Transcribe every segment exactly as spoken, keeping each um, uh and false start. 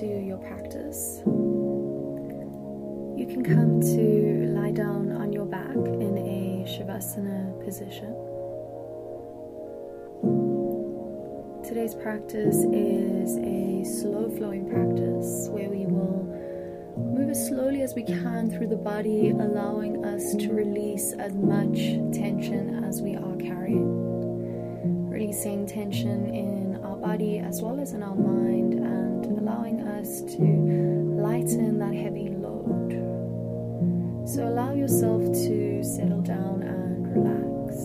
to your practice. You can come to lie down on your back in a Shavasana position. Today's practice is a slow flowing practice where we will move as slowly as we can through the body, allowing us to release as much tension as we are carrying. Releasing tension in our body as well as in our mind, and allowing us to lighten that heavy load. So allow yourself to settle down and relax,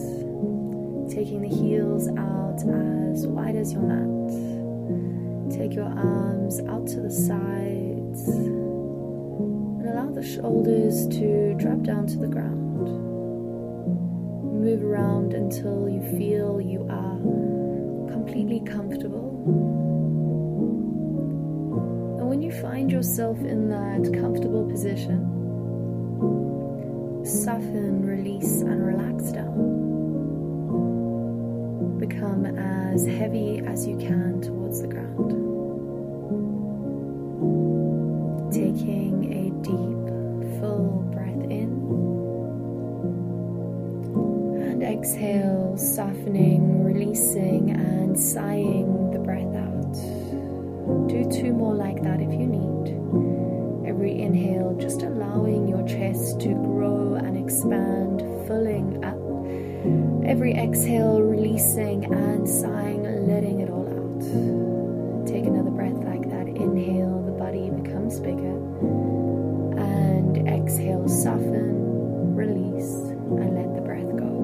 taking the heels out as wide as your mat. Take your arms out to the sides. Allow the shoulders to drop down to the ground. Move around until you feel you are completely comfortable. And when you find yourself in that comfortable position, soften, release, and relax down. Become as heavy as you can towards the ground. Taking a deep, full breath in, and exhale, softening, releasing, and sighing the breath out. Do two more like that if you need. Every inhale, just allowing your chest to grow and expand, filling up. Every exhale, releasing and sighing, letting it all out. Take another breath like that. Inhale, the body becomes bigger, and exhale, soften, release, and let the breath go.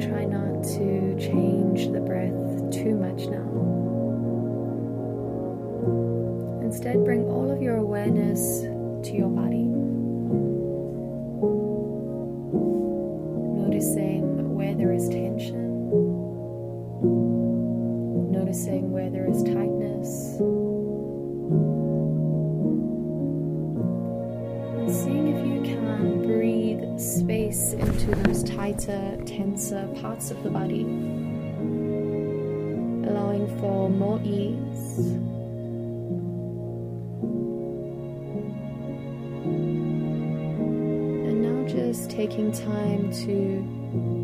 Try not to change the breath too much now. Instead, bring all of your awareness to your body, noticing where there is tension, noticing where there is tightness, and seeing if you can breathe space into those tighter, tenser parts of the body, allowing for more ease. And now just taking time to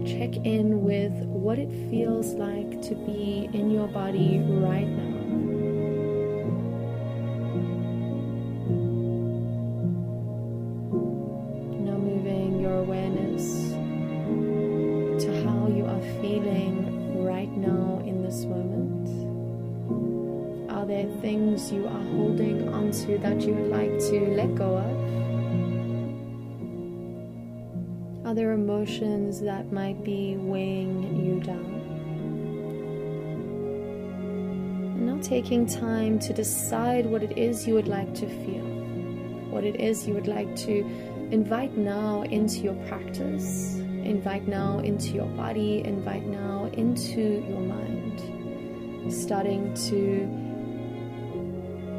check in with what it feels like to be in your body right now. Now moving your awareness to how you are feeling right now in this moment. Are there things you are holding onto that you would like to let go of? Are there emotions that might be weighing you down? And now taking time to decide what it is you would like to feel, what it is you would like to invite now into your practice, invite now into your body, invite now into your mind. Starting to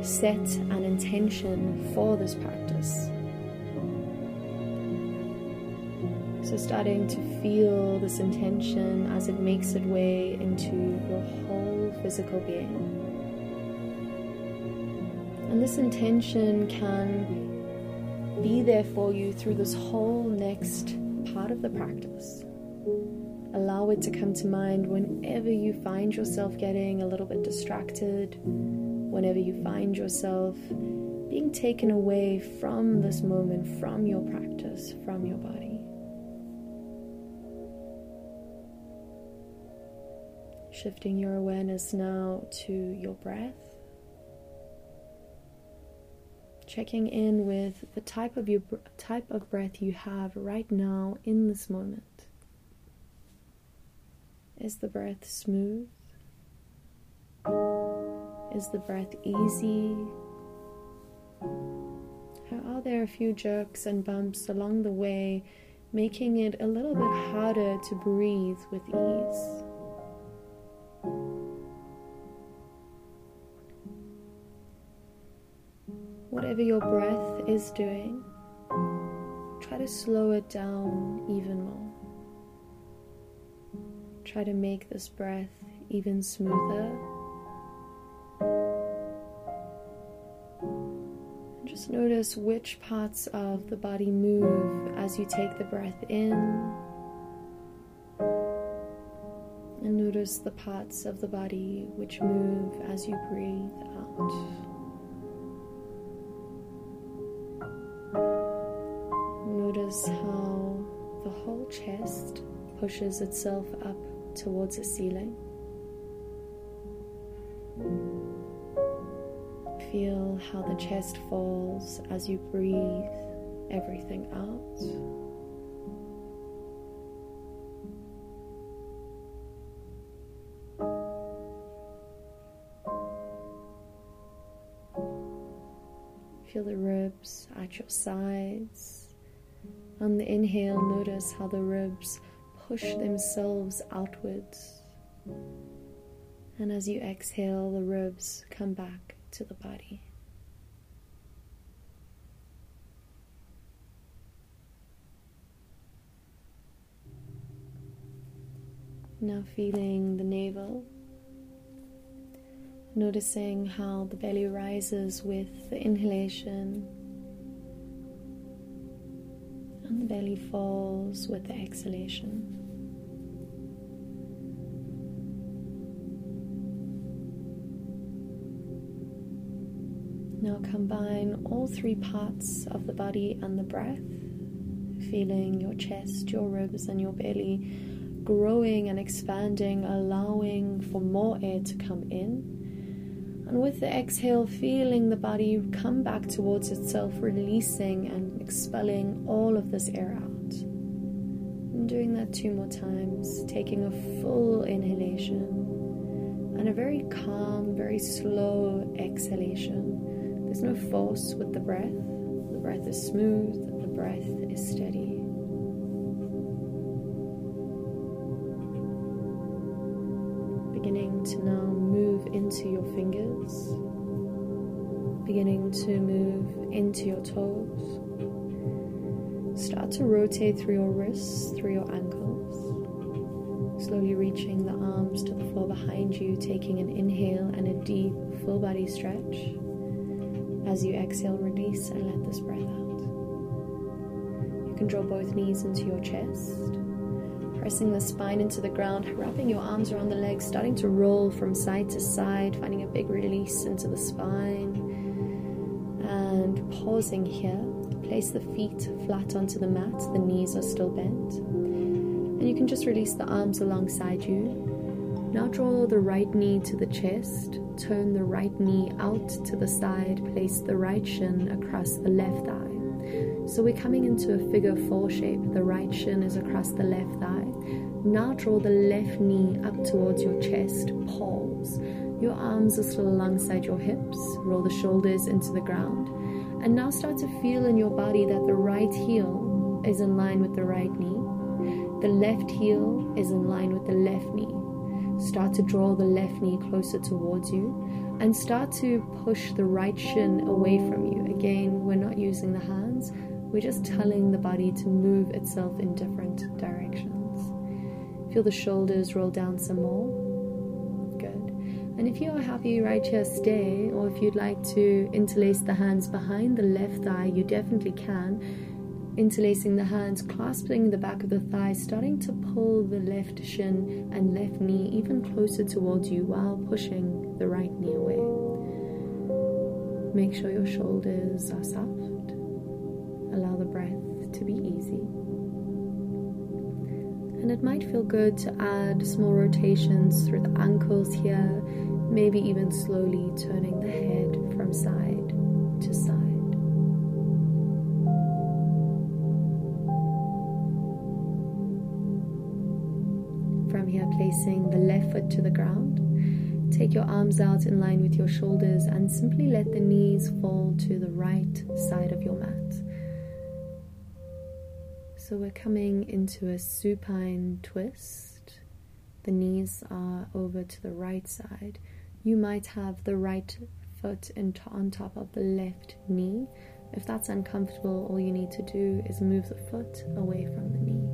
set an intention for this practice. So starting to feel this intention as it makes its way into your whole physical being. And this intention can be there for you through this whole next part of the practice. Allow it to come to mind whenever you find yourself getting a little bit distracted, whenever you find yourself being taken away from this moment, from your practice, from your body. Shifting your awareness now to your breath. Checking in with the type of your type of breath you have right now in this moment. Is the breath smooth? Is the breath easy? Or are there a few jerks and bumps along the way, making it a little bit harder to breathe with ease? Whatever your breath is doing, try to slow it down even more. Try to make this breath even smoother, Just notice which parts of the body move as you take the breath in. And notice the parts of the body which move as you breathe out. Notice how the whole chest pushes itself up towards the ceiling. Feel how the chest falls as you breathe everything out. Feel the ribs at your sides. On the inhale, notice how the ribs push themselves outwards. And as you exhale, the ribs come back to the body. Now feeling the navel. Noticing how the belly rises with the inhalation and the belly falls with the exhalation. Now combine all three parts of the body and the breath, feeling your chest, your ribs, and your belly growing and expanding, allowing for more air to come in. And with the exhale, feeling the body come back towards itself, releasing and expelling all of this air out. And doing that two more times, taking a full inhalation and a very calm, very slow exhalation. There's no force with the breath. The breath is smooth, the breath is steady. Beginning to now move into your fingers, beginning to move into your toes. Start to rotate through your wrists, through your ankles, slowly reaching the arms to the floor behind you, taking an inhale and a deep full body stretch. As you exhale, release and let this breath out. You can draw both knees into your chest, pressing the spine into the ground, wrapping your arms around the legs, starting to roll from side to side, finding a big release into the spine. And pausing here, place the feet flat onto the mat, the knees are still bent. And you can just release the arms alongside you. Now draw the right knee to the chest, turn the right knee out to the side, place the right shin across the left thigh. So we're coming into a figure four shape. The right shin is across the left thigh. Now draw the left knee up towards your chest, pause. Your arms are still alongside your hips. Roll the shoulders into the ground. And now start to feel in your body that the right heel is in line with the right knee. The left heel is in line with the left knee. Start to draw the left knee closer towards you and start to push the right shin away from you. Again, we're not using the hands. We're just telling the body to move itself in different directions. Feel the shoulders roll down some more. Good. And if you are happy right here, stay. Or if you'd like to interlace the hands behind the left thigh, you definitely can. Interlacing the hands, clasping the back of the thigh, starting to pull the left shin and left knee even closer towards you while pushing the right knee away. Make sure your shoulders are soft. Allow the breath to be easy. And it might feel good to add small rotations through the ankles here, maybe even slowly turning the head from side to side. From here, placing the left foot to the ground. Take your arms out in line with your shoulders and simply let the knees fall to the right side of your mat. So we're coming into a supine twist. The knees are over to the right side. You might have the right foot in t- on top of the left knee. If that's uncomfortable, all you need to do is move the foot away from the knee.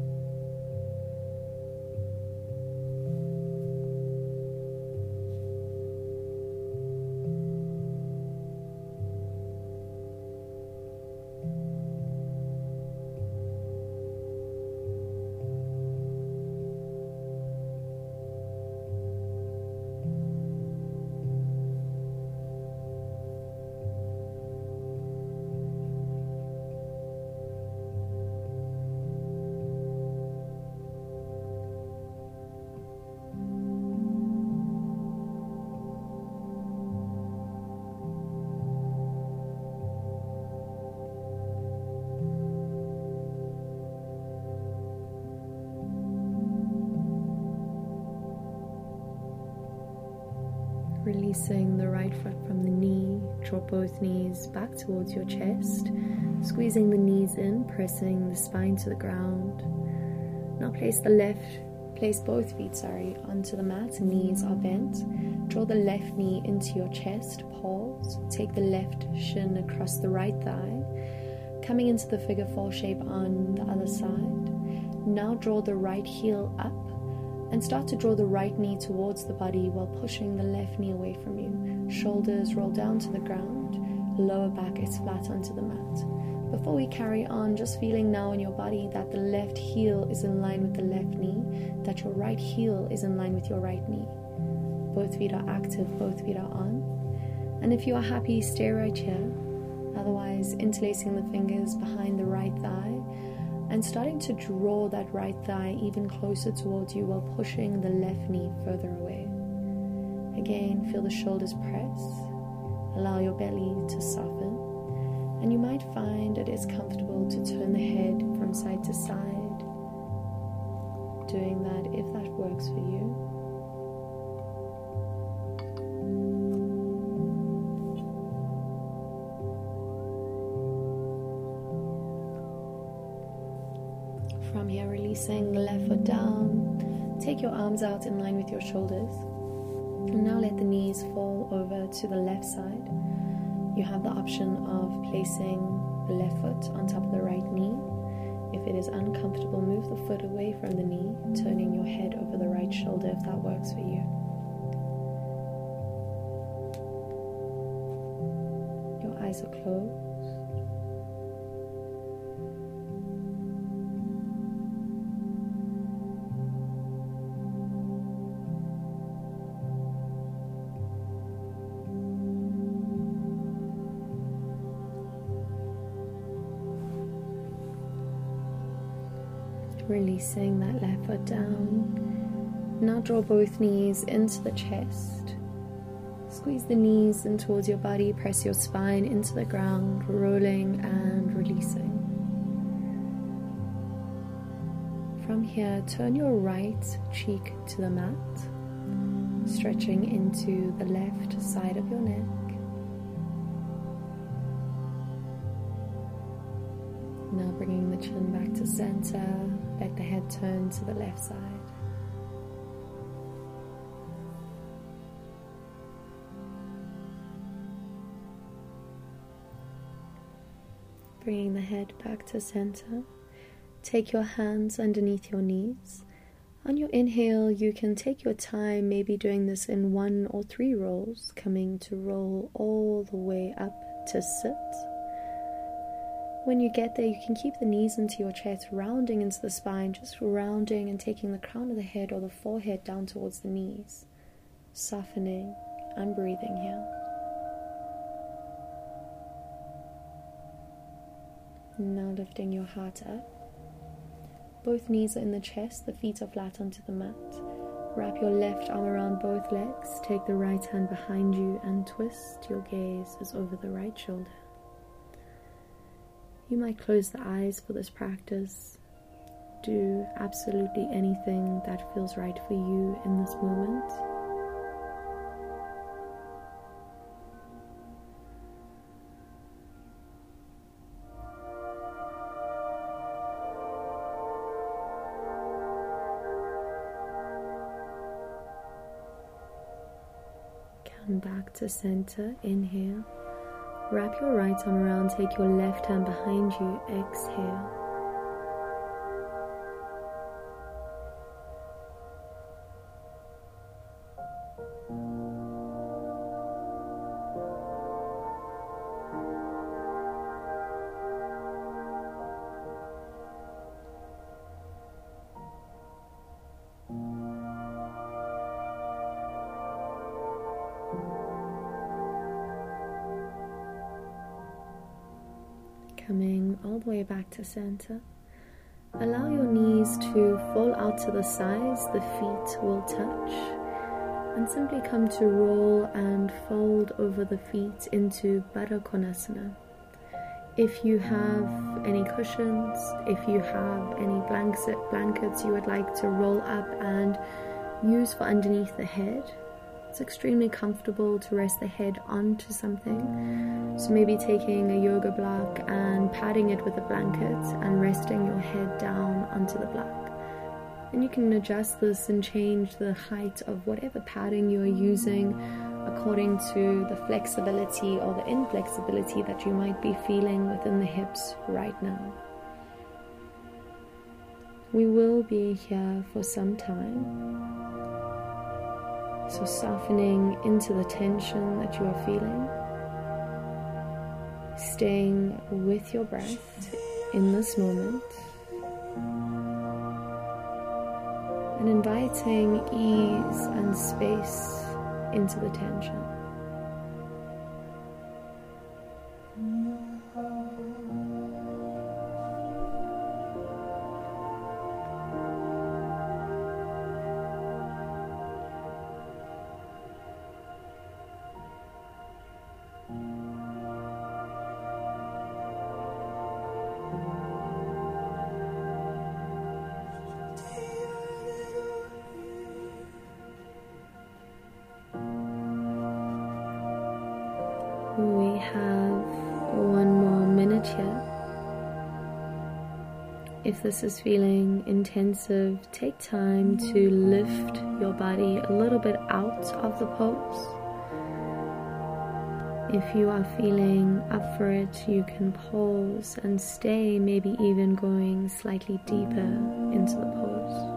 Releasing the right foot from the knee, draw both knees back towards your chest, squeezing the knees in, pressing the spine to the ground. Now place the left, place both feet, sorry, onto the mat, knees are bent. Draw the left knee into your chest, pause, take the left shin across the right thigh, coming into the figure four shape on the other side. Now draw the right heel up, and start to draw the right knee towards the body while pushing the left knee away from you. Shoulders roll down to the ground, lower back is flat onto the mat. Before we carry on, just feeling now in your body that the left heel is in line with the left knee, that your right heel is in line with your right knee. Both feet are active, both feet are on. And if you are happy, stay right here. Otherwise, interlacing the fingers behind the right thigh, and starting to draw that right thigh even closer towards you while pushing the left knee further away. Again, feel the shoulders press, allow your belly to soften, and you might find it is comfortable to turn the head from side to side, doing that if that works for you. From here, releasing the left foot down, take your arms out in line with your shoulders, and now let the knees fall over to the left side. You have the option of placing the left foot on top of the right knee. If it is uncomfortable, move the foot away from the knee, turning your head over the right shoulder if that works for you. Your eyes are closed. Releasing that left foot down. Now draw both knees into the chest. Squeeze the knees in towards your body, press your spine into the ground, rolling and releasing. From here, turn your right cheek to the mat, stretching into the left side of your neck. Now bringing the chin back to center, let the head turn to the left side. Bringing the head back to center, take your hands underneath your knees. On your inhale, you can take your time, maybe doing this in one or three rolls, coming to roll all the way up to sit. When you get there, you can keep the knees into your chest, rounding into the spine, just rounding and taking the crown of the head or the forehead down towards the knees, softening and breathing here. Now lifting your heart up. Both knees are in the chest, the feet are flat onto the mat. Wrap your left arm around both legs, take the right hand behind you and twist. Your gaze is over the right shoulder. You might close the eyes for this practice. Do absolutely anything that feels right for you in this moment. Come back to center, inhale. Wrap your right arm around, take your left hand behind you, exhale. Coming all the way back to center. Allow your knees to fall out to the sides, the feet will touch, and simply come to roll and fold over the feet into Baddha Konasana. If you have any cushions, if you have any blanket, blankets you would like to roll up and use for underneath the head, It's extremely comfortable to rest the head onto something. So maybe taking a yoga block and padding it with a blanket and resting your head down onto the block. And you can adjust this and change the height of whatever padding you're using according to the flexibility or the inflexibility that you might be feeling within the hips right now. We will be here for some time, so softening into the tension that you are feeling, staying with your breath in this moment, and inviting ease and space into the tension. We have one more minute here. If this is feeling intensive, take time to lift your body a little bit out of the pose. If you are feeling up for it, you can pause and stay, maybe even going slightly deeper into the pose.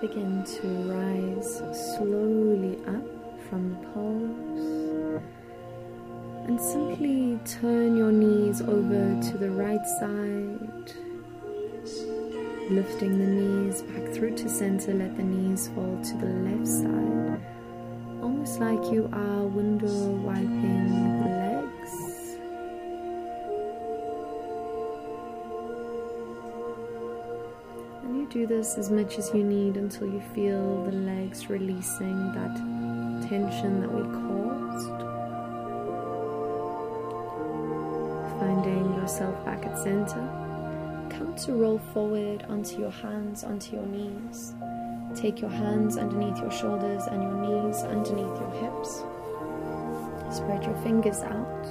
Begin to rise slowly up from the pose and simply turn your knees over to the right side, lifting the knees back through to center. Let the knees fall to the left side, almost like you are window wiping the legs. Do this as much as you need until you feel the legs releasing that tension that we caused. Finding yourself back at center. Come to roll forward onto your hands, onto your knees. Take your hands underneath your shoulders and your knees underneath your hips. Spread your fingers out.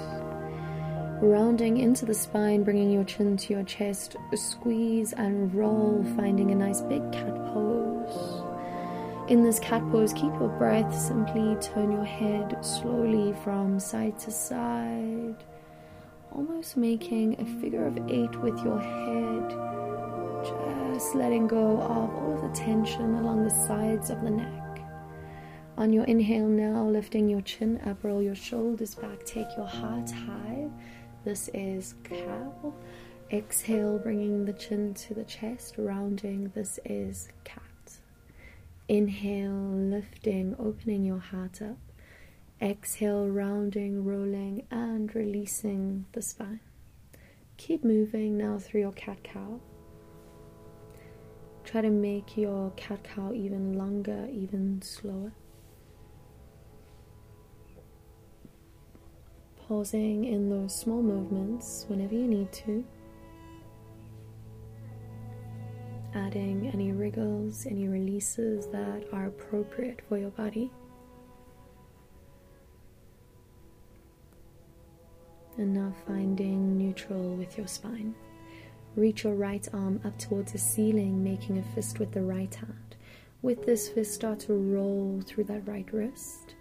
Rounding into the spine, bringing your chin to your chest, squeeze and roll, finding a nice big cat pose. In this cat pose, keep your breath, simply turn your head slowly from side to side, almost making a figure of eight with your head, just letting go of all of the tension along the sides of the neck. On your inhale now, lifting your chin up, roll your shoulders back, take your heart high. This is cow. Exhale, bringing the chin to the chest, rounding. This is cat. Inhale, lifting, opening your heart up. Exhale, rounding, rolling, and releasing the spine. Keep moving now through your cat cow. Try to make your cat cow even longer, even slower. Pausing in those small movements whenever you need to. Adding any wriggles, any releases that are appropriate for your body. And now finding neutral with your spine. Reach your right arm up towards the ceiling, making a fist with the right hand. With this fist, start to roll through that right wrist.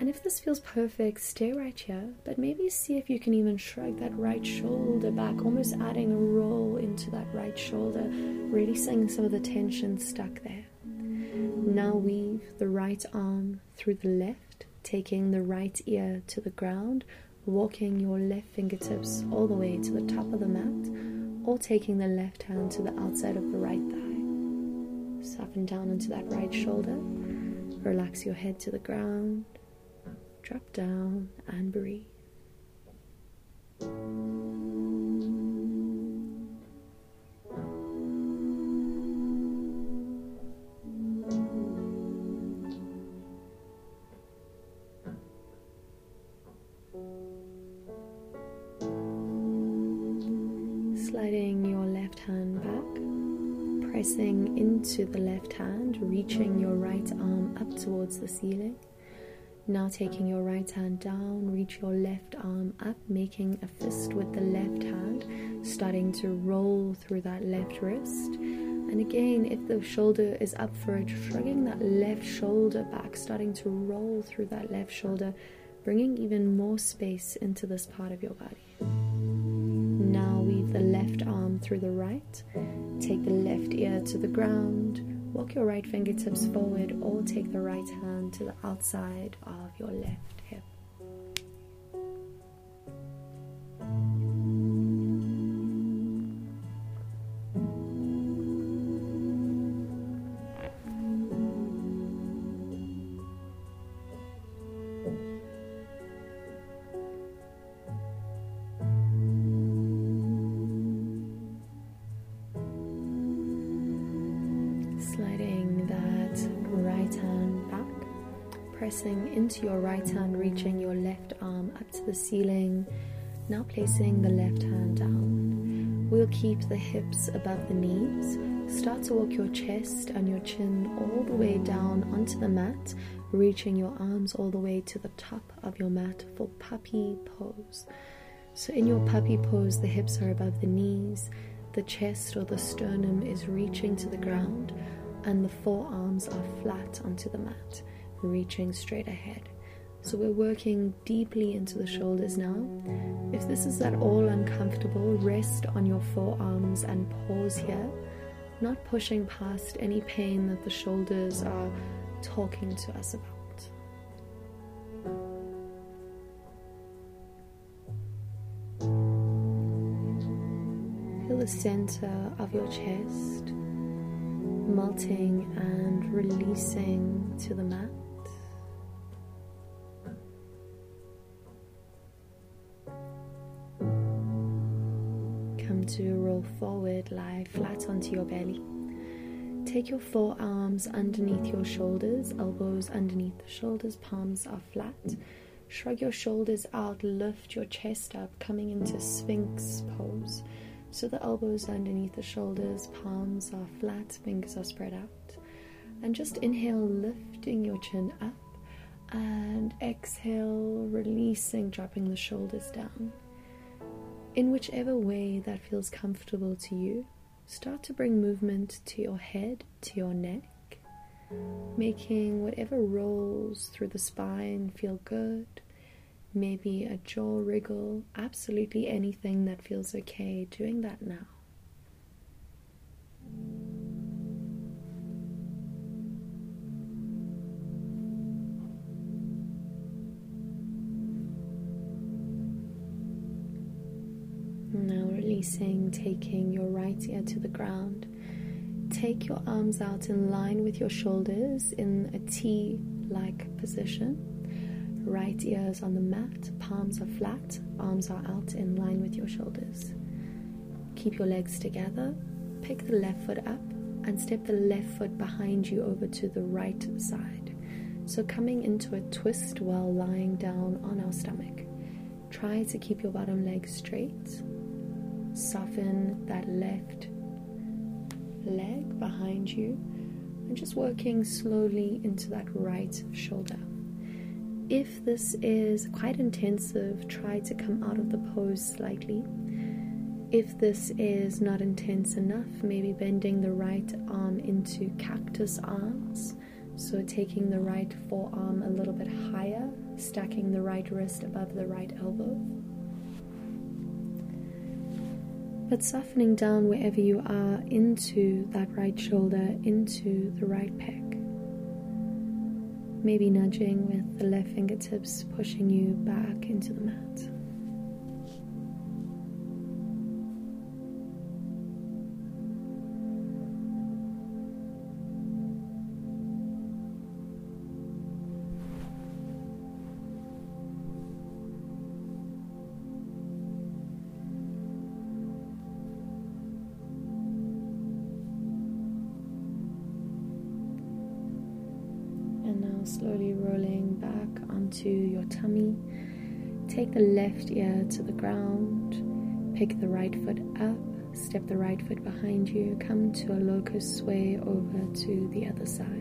And if this feels perfect, stay right here, but maybe see if you can even shrug that right shoulder back, almost adding a roll into that right shoulder, releasing some of the tension stuck there. Now weave the right arm through the left, taking the right ear to the ground, walking your left fingertips all the way to the top of the mat, or taking the left hand to the outside of the right thigh. Soften down into that right shoulder. Relax your head to the ground. Drop down and breathe. Sliding your left hand back, pressing into the left hand, reaching your right arm up towards the ceiling. Now taking your right hand down, reach your left arm up, making a fist with the left hand, starting to roll through that left wrist. And again, if the shoulder is up for it, shrugging that left shoulder back, starting to roll through that left shoulder, bringing even more space into this part of your body. Now weave the left arm through the right, take the left ear to the ground, walk your right fingertips forward, or take the right hand to the outside of your left hip. Pressing into your right hand, reaching your left arm up to the ceiling. Now placing the left hand down. We'll keep the hips above the knees. Start to walk your chest and your chin all the way down onto the mat, reaching your arms all the way to the top of your mat for puppy pose. So in your puppy pose, the hips are above the knees, the chest or the sternum is reaching to the ground, and the forearms are flat onto the mat, reaching straight ahead. So we're working deeply into the shoulders now. If this is at all uncomfortable, rest on your forearms and pause here, not pushing past any pain that the shoulders are talking to us about. Feel the center of your chest melting and releasing to the mat. To roll forward, lie flat onto your belly. Take your forearms underneath your shoulders, elbows underneath the shoulders, palms are flat. Shrug your shoulders out, lift your chest up, coming into Sphinx pose. So the elbows underneath the shoulders, palms are flat, fingers are spread out. And just inhale, lifting your chin up, and exhale, releasing, dropping the shoulders down. In whichever way that feels comfortable to you, start to bring movement to your head, to your neck, making whatever rolls through the spine feel good, maybe a jaw wriggle, absolutely anything that feels okay, doing that now. Now releasing, taking your right ear to the ground. Take your arms out in line with your shoulders in a T-like position. Right ear is on the mat, palms are flat, arms are out in line with your shoulders. Keep your legs together, pick the left foot up and step the left foot behind you over to the right side. So coming into a twist while lying down on our stomach. Try to keep your bottom leg straight. Soften that left leg behind you and just working slowly into that right shoulder. If this is quite intensive, try to come out of the pose slightly. If this is not intense enough, maybe bending the right arm into cactus arms. So taking the right forearm a little bit higher, stacking the right wrist above the right elbow. But softening down wherever you are into that right shoulder, into the right pec. Maybe nudging with the left fingertips, pushing you back into the mat. slowly rolling back onto your tummy. Take the left ear to the ground, pick the right foot up, step the right foot behind you, come to a locust sway over to the other side.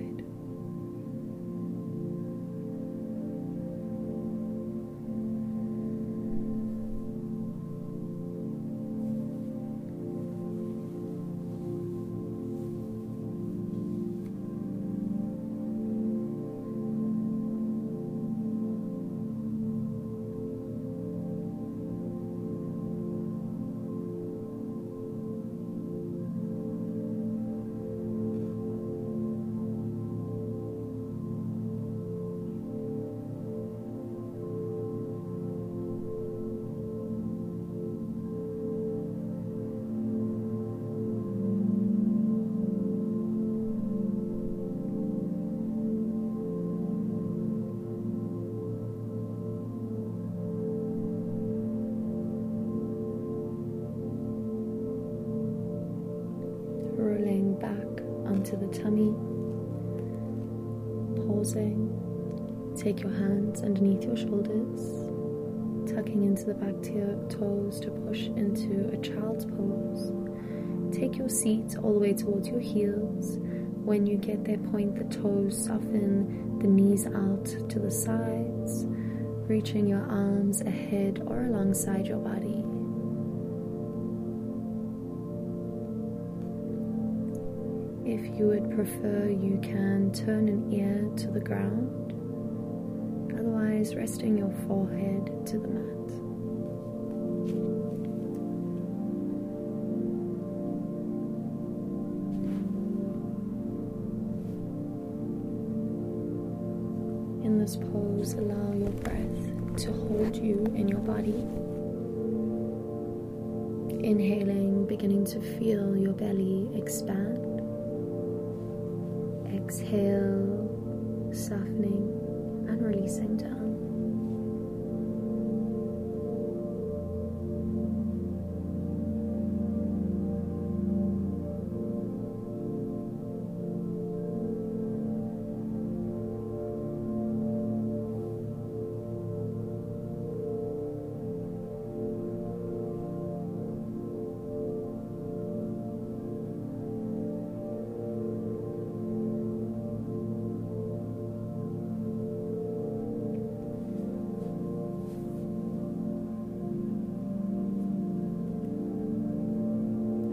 To the tummy, pausing, take your hands underneath your shoulders, tucking into the back toes to push into a child's pose. Take your seat all the way towards your heels. When you get there, point the toes, soften the knees out to the sides, reaching your arms ahead or alongside your body. If you would prefer, you can turn an ear to the ground, otherwise resting your forehead to the mat. In this pose, allow your breath to hold you in your body. Inhaling, beginning to feel your belly expand. Exhale, softening and releasing down.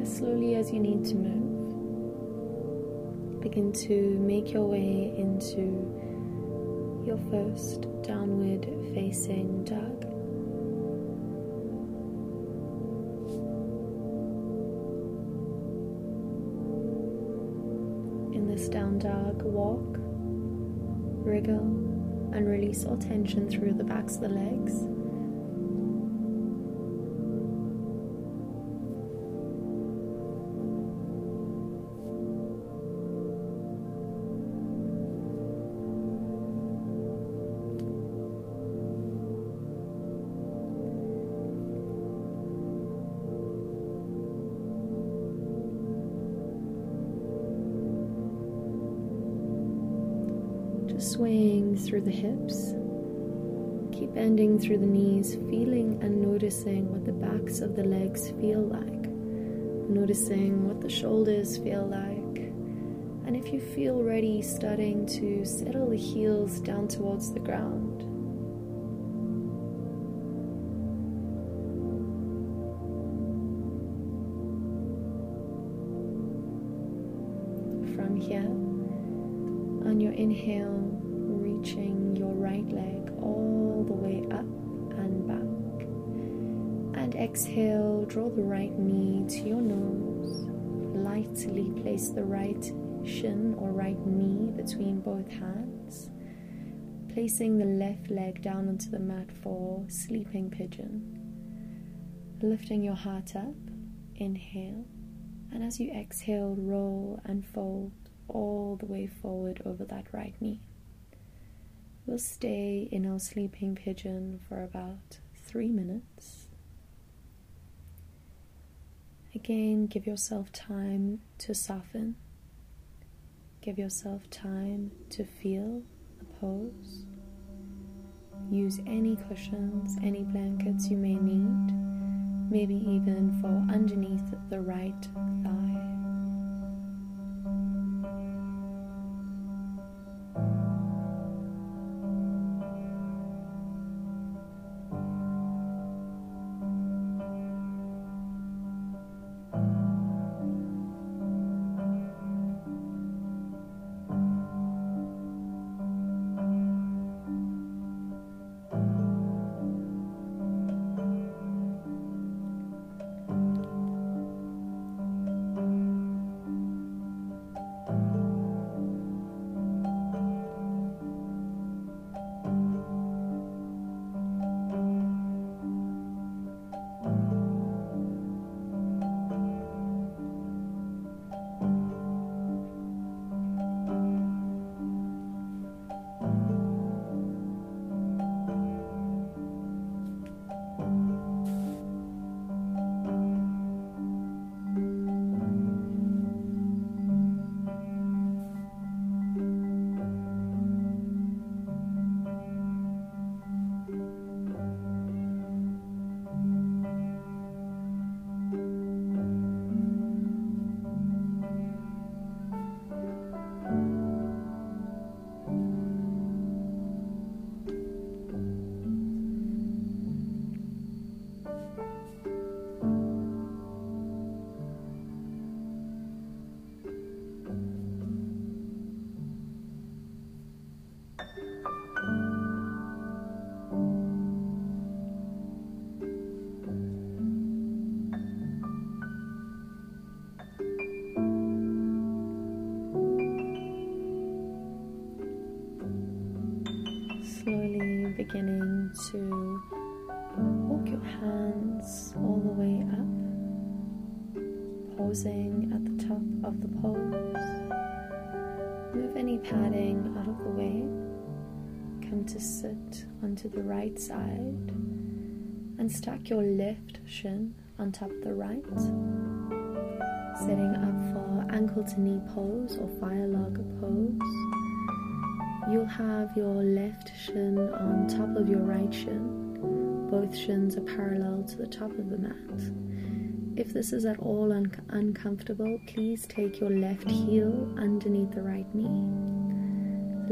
Slowly as you need to move, begin to make your way into your first downward facing dog. In this down dog, walk, wriggle, and release all tension through the backs of the legs. Swaying through the hips, keep bending through the knees, feeling and noticing what the backs of the legs feel like, noticing what the shoulders feel like, and if you feel ready, starting to settle the heels down towards the ground. From here, on your inhale, reaching your right leg all the way up and back. And exhale, draw the right knee to your nose. Lightly place the right shin or right knee between both hands, placing the left leg down onto the mat for sleeping pigeon. Lifting your heart up, inhale, and as you exhale, roll and fold all the way forward over that right knee. We'll stay in our sleeping pigeon for about three minutes. Again, give yourself time to soften. Give yourself time to feel the pose. Use any cushions, any blankets you may need, maybe even fall underneath the right thigh. Beginning to walk your hands all the way up, pausing at the top of the pose. Move any padding out of the way. Come to sit onto the right side and stack your left shin on top of the right, setting up for ankle to knee pose or fire logger pose. You'll have your left shin on top of your right shin. Both shins are parallel to the top of the mat. If this is at all un- uncomfortable, please take your left heel underneath the right knee.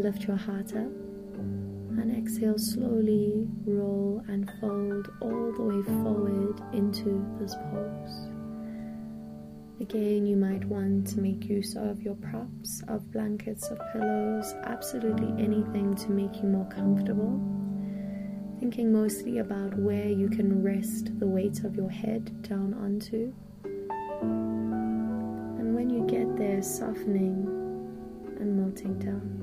Lift your heart up and exhale slowly, roll and fold all the way forward into this pose. Again, you might want to make use of your props, of blankets, of pillows, absolutely anything to make you more comfortable. Thinking mostly about where you can rest the weight of your head down onto. And when you get there, softening and melting down.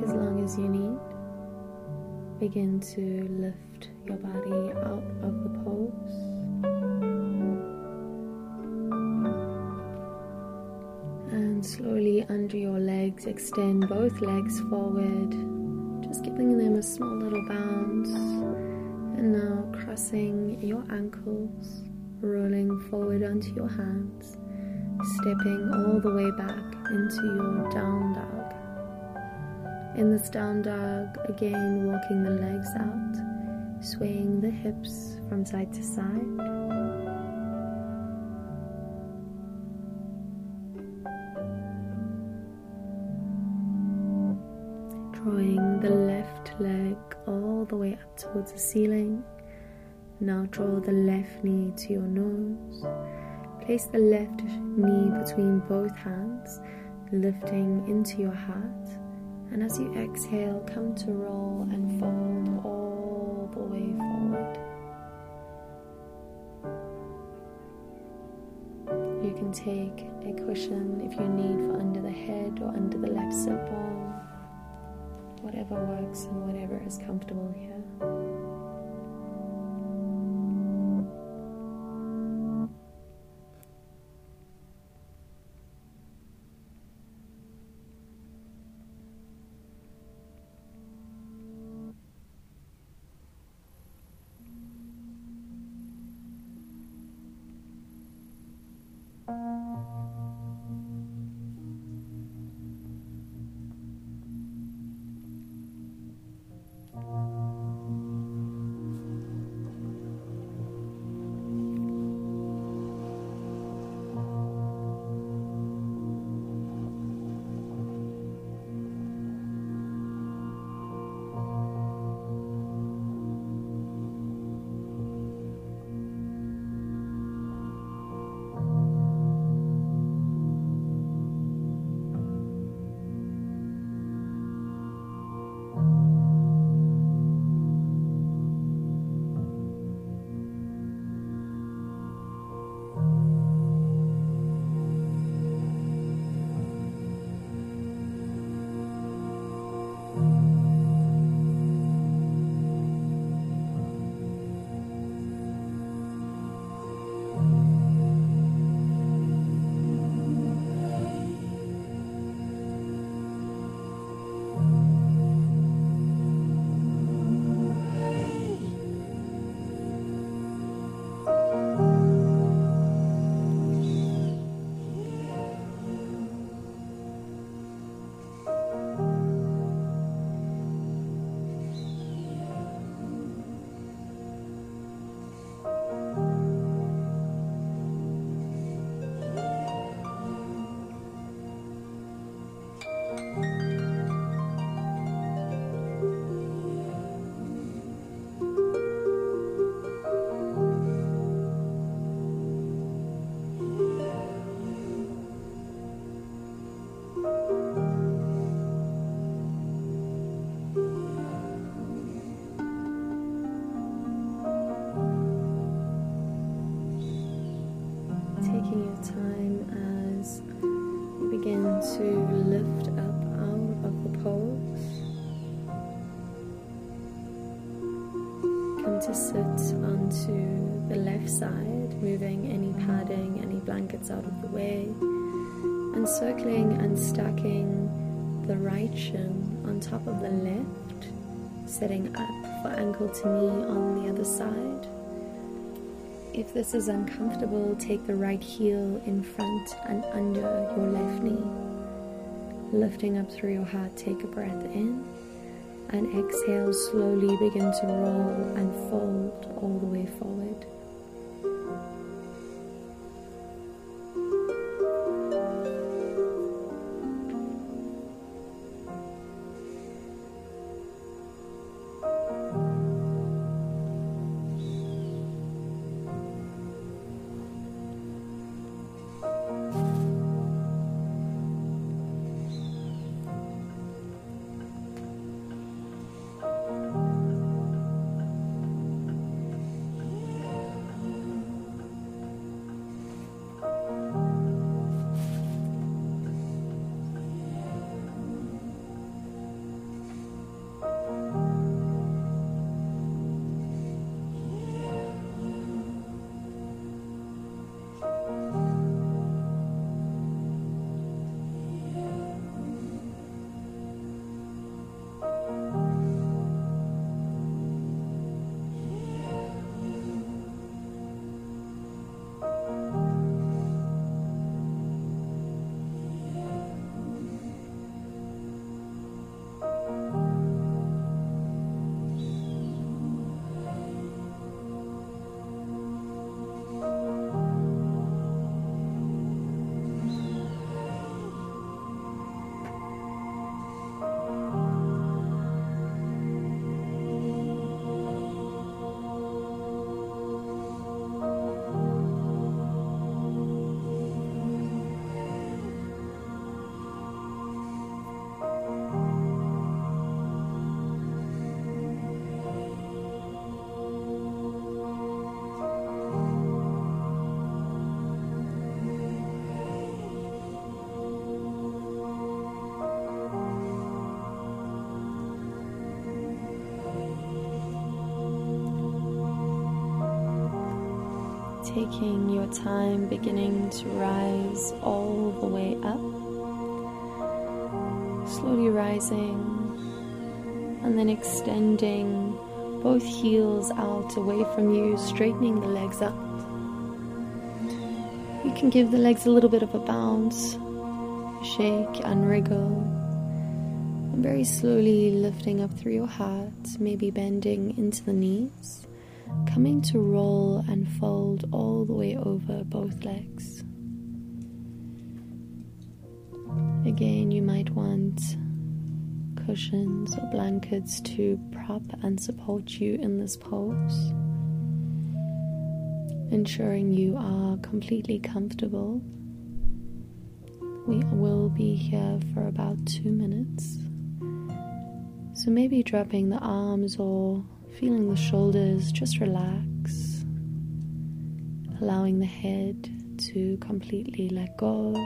As long as you need. Begin to lift your body out of the pose. And slowly under your legs, extend both legs forward, just giving them a small little bounce. And now crossing your ankles, rolling forward onto your hands, stepping all the way back into your down dog. In this down dog, again walking the legs out, swaying the hips from side to side. Drawing the left leg all the way up towards the ceiling. Now draw the left knee to your nose. Place the left knee between both hands, lifting into your heart. And as you exhale, come to roll and fold all the way forward. You can take a cushion if you need for under the head or under the left sit ball. Whatever works and whatever is comfortable here. To sit onto the left side, moving any padding, any blankets out of the way, and circling and stacking the right shin on top of the left, setting up for ankle to knee on the other side. If this is uncomfortable, take the right heel in front and under your left knee. Lifting up through your heart, take a breath in. And exhale, slowly begin to roll and fold all the way forward. taking your time, beginning to rise all the way up, slowly rising, and then extending both heels out away from you, straightening the legs up. You can give the legs a little bit of a bounce, shake and wriggle, and very slowly lifting up through your heart, maybe bending into the knees, coming to roll and fold all the way over both legs. Again, you might want cushions or blankets to prop and support you in this pose, ensuring you are completely comfortable. We will be here for about two minutes, so maybe dropping the arms or feeling the shoulders just relax, allowing the head to completely let go.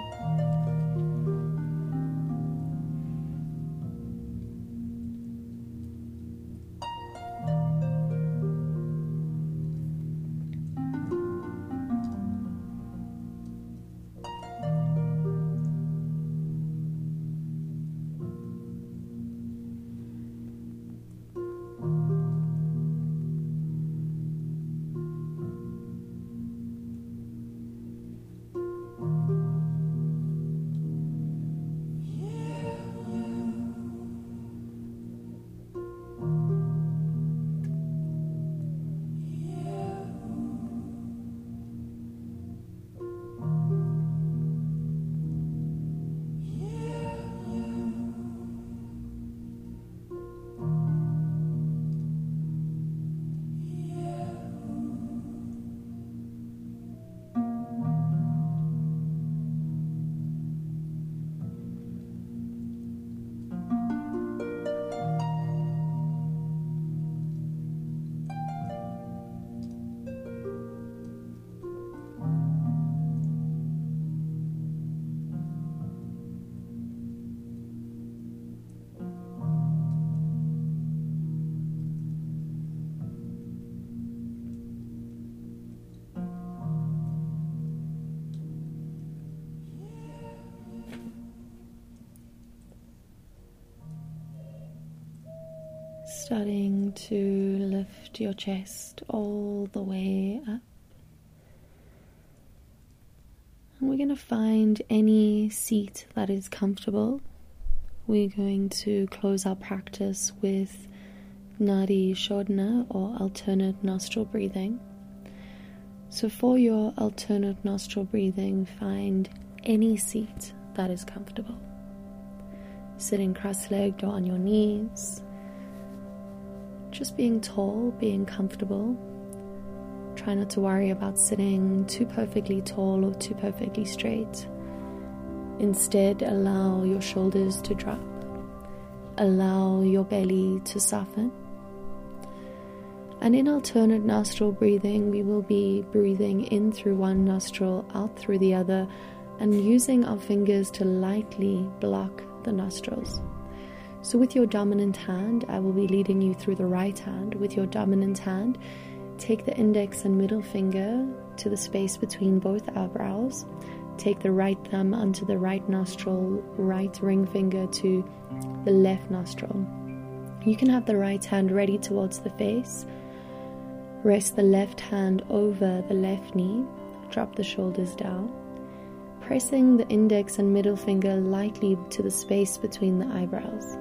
Starting to lift your chest all the way up. And we're going to find any seat that is comfortable. We're going to close our practice with Nadi Shodhana, or alternate nostril breathing. So for your alternate nostril breathing, find any seat that is comfortable. Sitting cross-legged or on your knees. Just being tall, being comfortable. Try not to worry about sitting too perfectly tall or too perfectly straight. Instead, allow your shoulders to drop. Allow your belly to soften. And in alternate nostril breathing, we will be breathing in through one nostril, out through the other, and using our fingers to lightly block the nostrils. So with your dominant hand, I will be leading you through the right hand. With your dominant hand, take the index and middle finger to the space between both eyebrows. Take the right thumb onto the right nostril, right ring finger to the left nostril. You can have the right hand ready towards the face. Rest the left hand over the left knee. Drop the shoulders down. Pressing the index and middle finger lightly to the space between the eyebrows.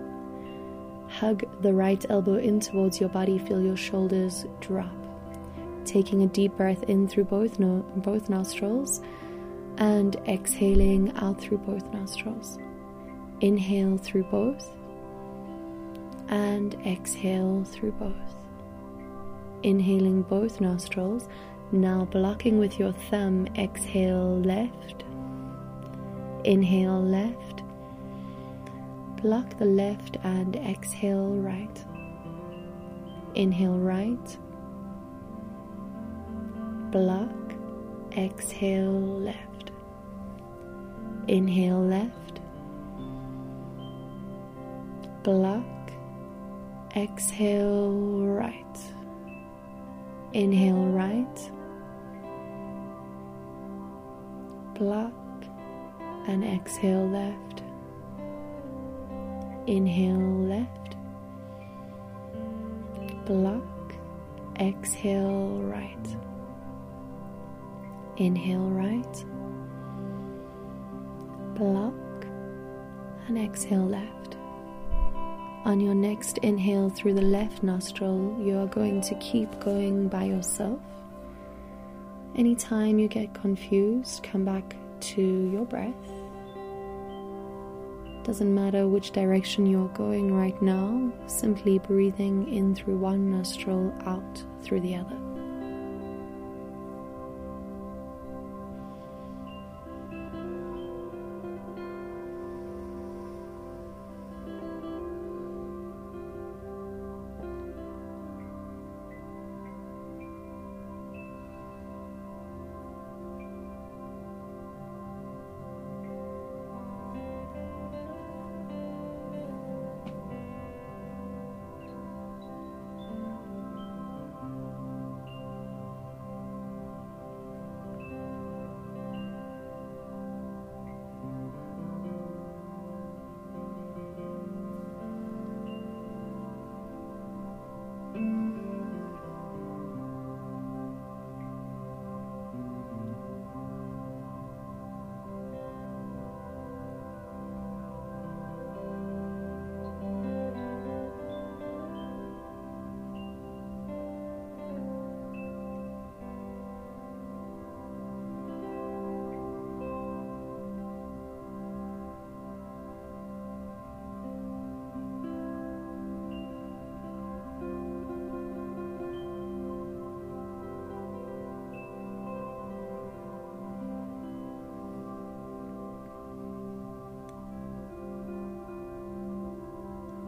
Hug the right elbow in towards your body, feel your shoulders drop. Taking a deep breath in through both, no- both nostrils and exhaling out through both nostrils. Inhale through both and exhale through both. Inhaling both nostrils, now blocking with your thumb, exhale left, inhale left. Block the left and exhale right. Inhale right. Block. Exhale left. Inhale left. Block. Exhale right. Inhale right. pluck and exhale left. Inhale left, pluck, exhale right. Inhale right, pluck, and exhale left. On your next inhale through the left nostril, you are going to keep going by yourself. Anytime you get confused, come back to your breath. Doesn't matter which direction you're going right now, simply breathing in through one nostril, out through the other.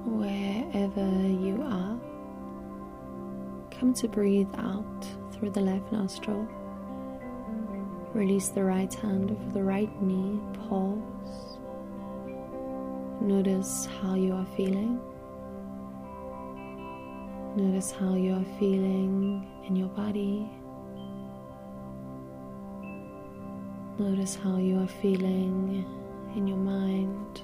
Wherever you are, come to breathe out through the left nostril. Release the right hand over the right knee, pause. Notice how you are feeling. Notice how you are feeling in your body. Notice how you are feeling in your mind.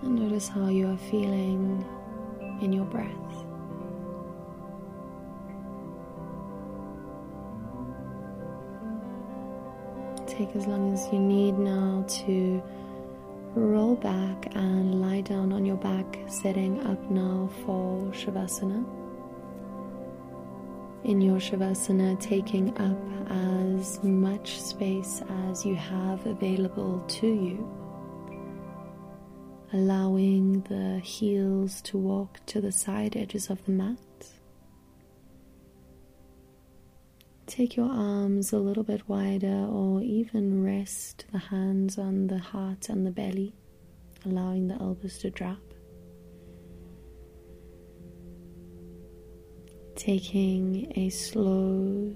And notice how you are feeling in your breath. Take as long as you need now to roll back and lie down on your back, sitting up now for Shavasana. In your Shavasana, taking up as much space as you have available to you. Allowing the heels to walk to the side edges of the mat. Take your arms a little bit wider, or even rest the hands on the heart and the belly, allowing the elbows to drop. Taking a slow,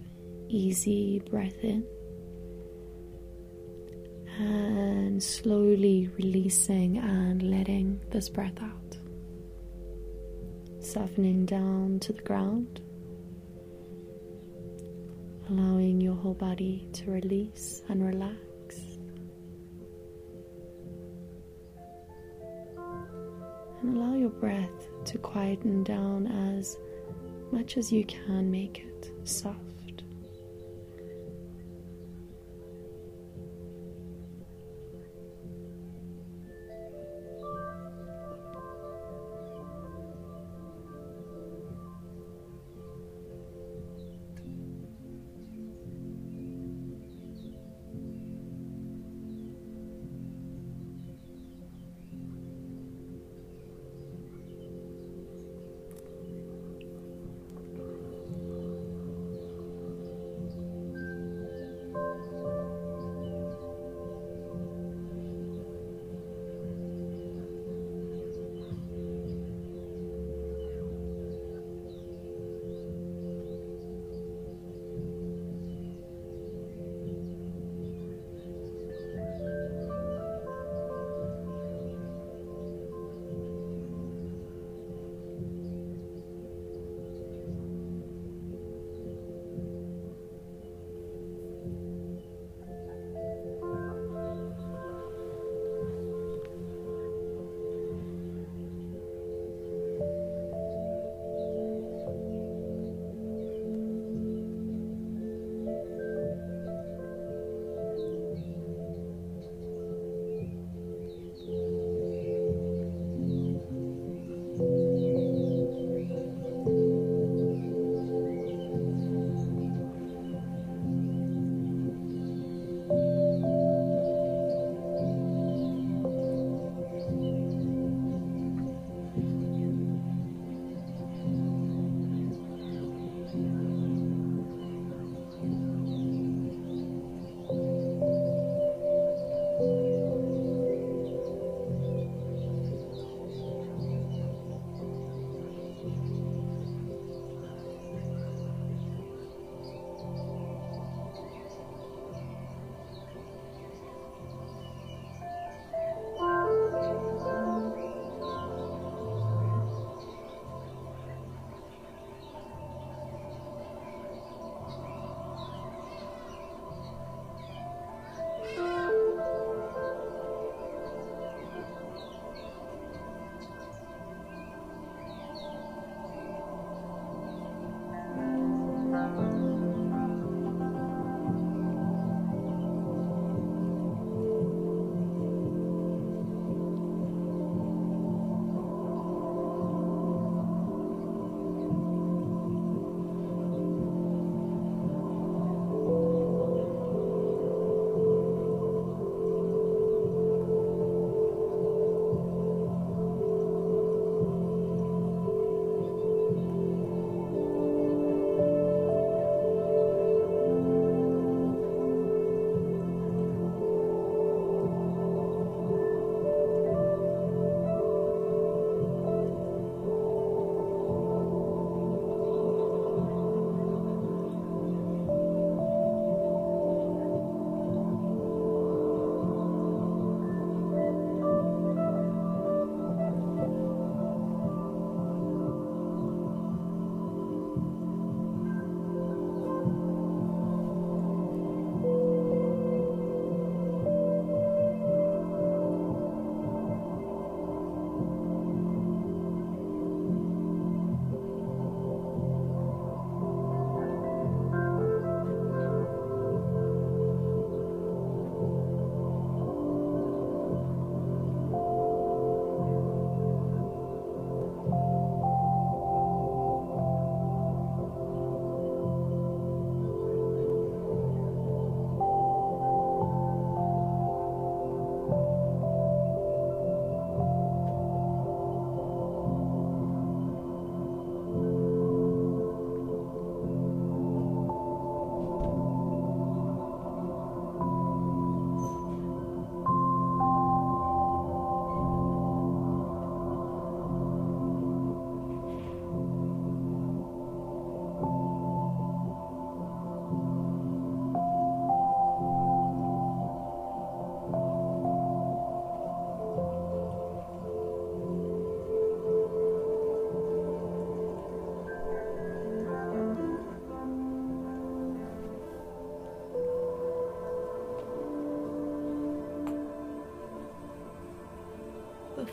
easy breath in. And slowly releasing and letting this breath out. Softening down to the ground. Allowing your whole body to release and relax. And allow your breath to quieten down as much as you can, make it soft.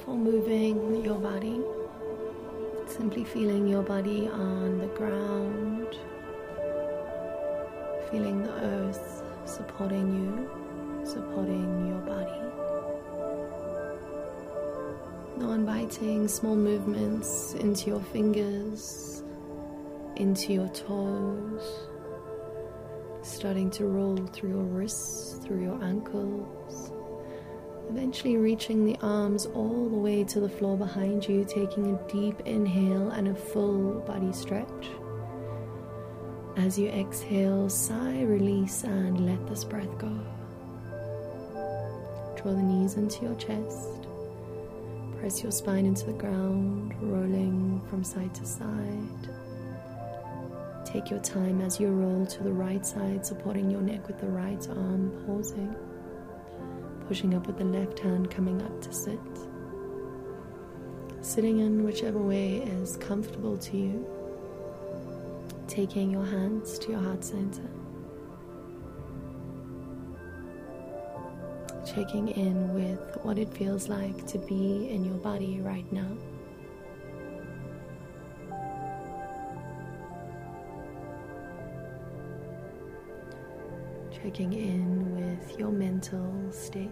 for moving your body, simply feeling your body on the ground, feeling the earth supporting you, supporting your body. Now inviting small movements into your fingers, into your toes, starting to roll through your wrists, through your ankles, eventually reaching the arms all the way to the floor behind you, taking a deep inhale and a full body stretch. As you exhale, sigh, release, and let this breath go. Draw the knees into your chest, press your spine into the ground, rolling from side to side. Take your time as you roll to the right side, supporting your neck with the right arm, pausing, pushing up with the left hand, coming up to sit. Sitting in whichever way is comfortable to you, taking your hands to your heart center. Checking in with what it feels like to be in your body right now. Checking in with your mental state.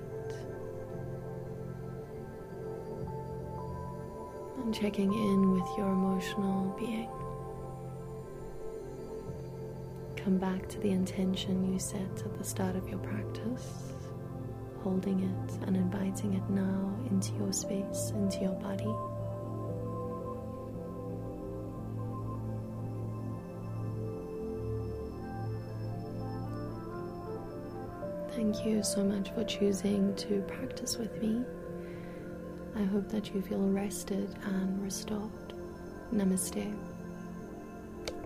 And checking in with your emotional being. Come back to the intention you set at the start of your practice, holding it and inviting it now into your space, into your body. Thank you so much for choosing to practice with me. I hope that you feel rested and restored. Namaste.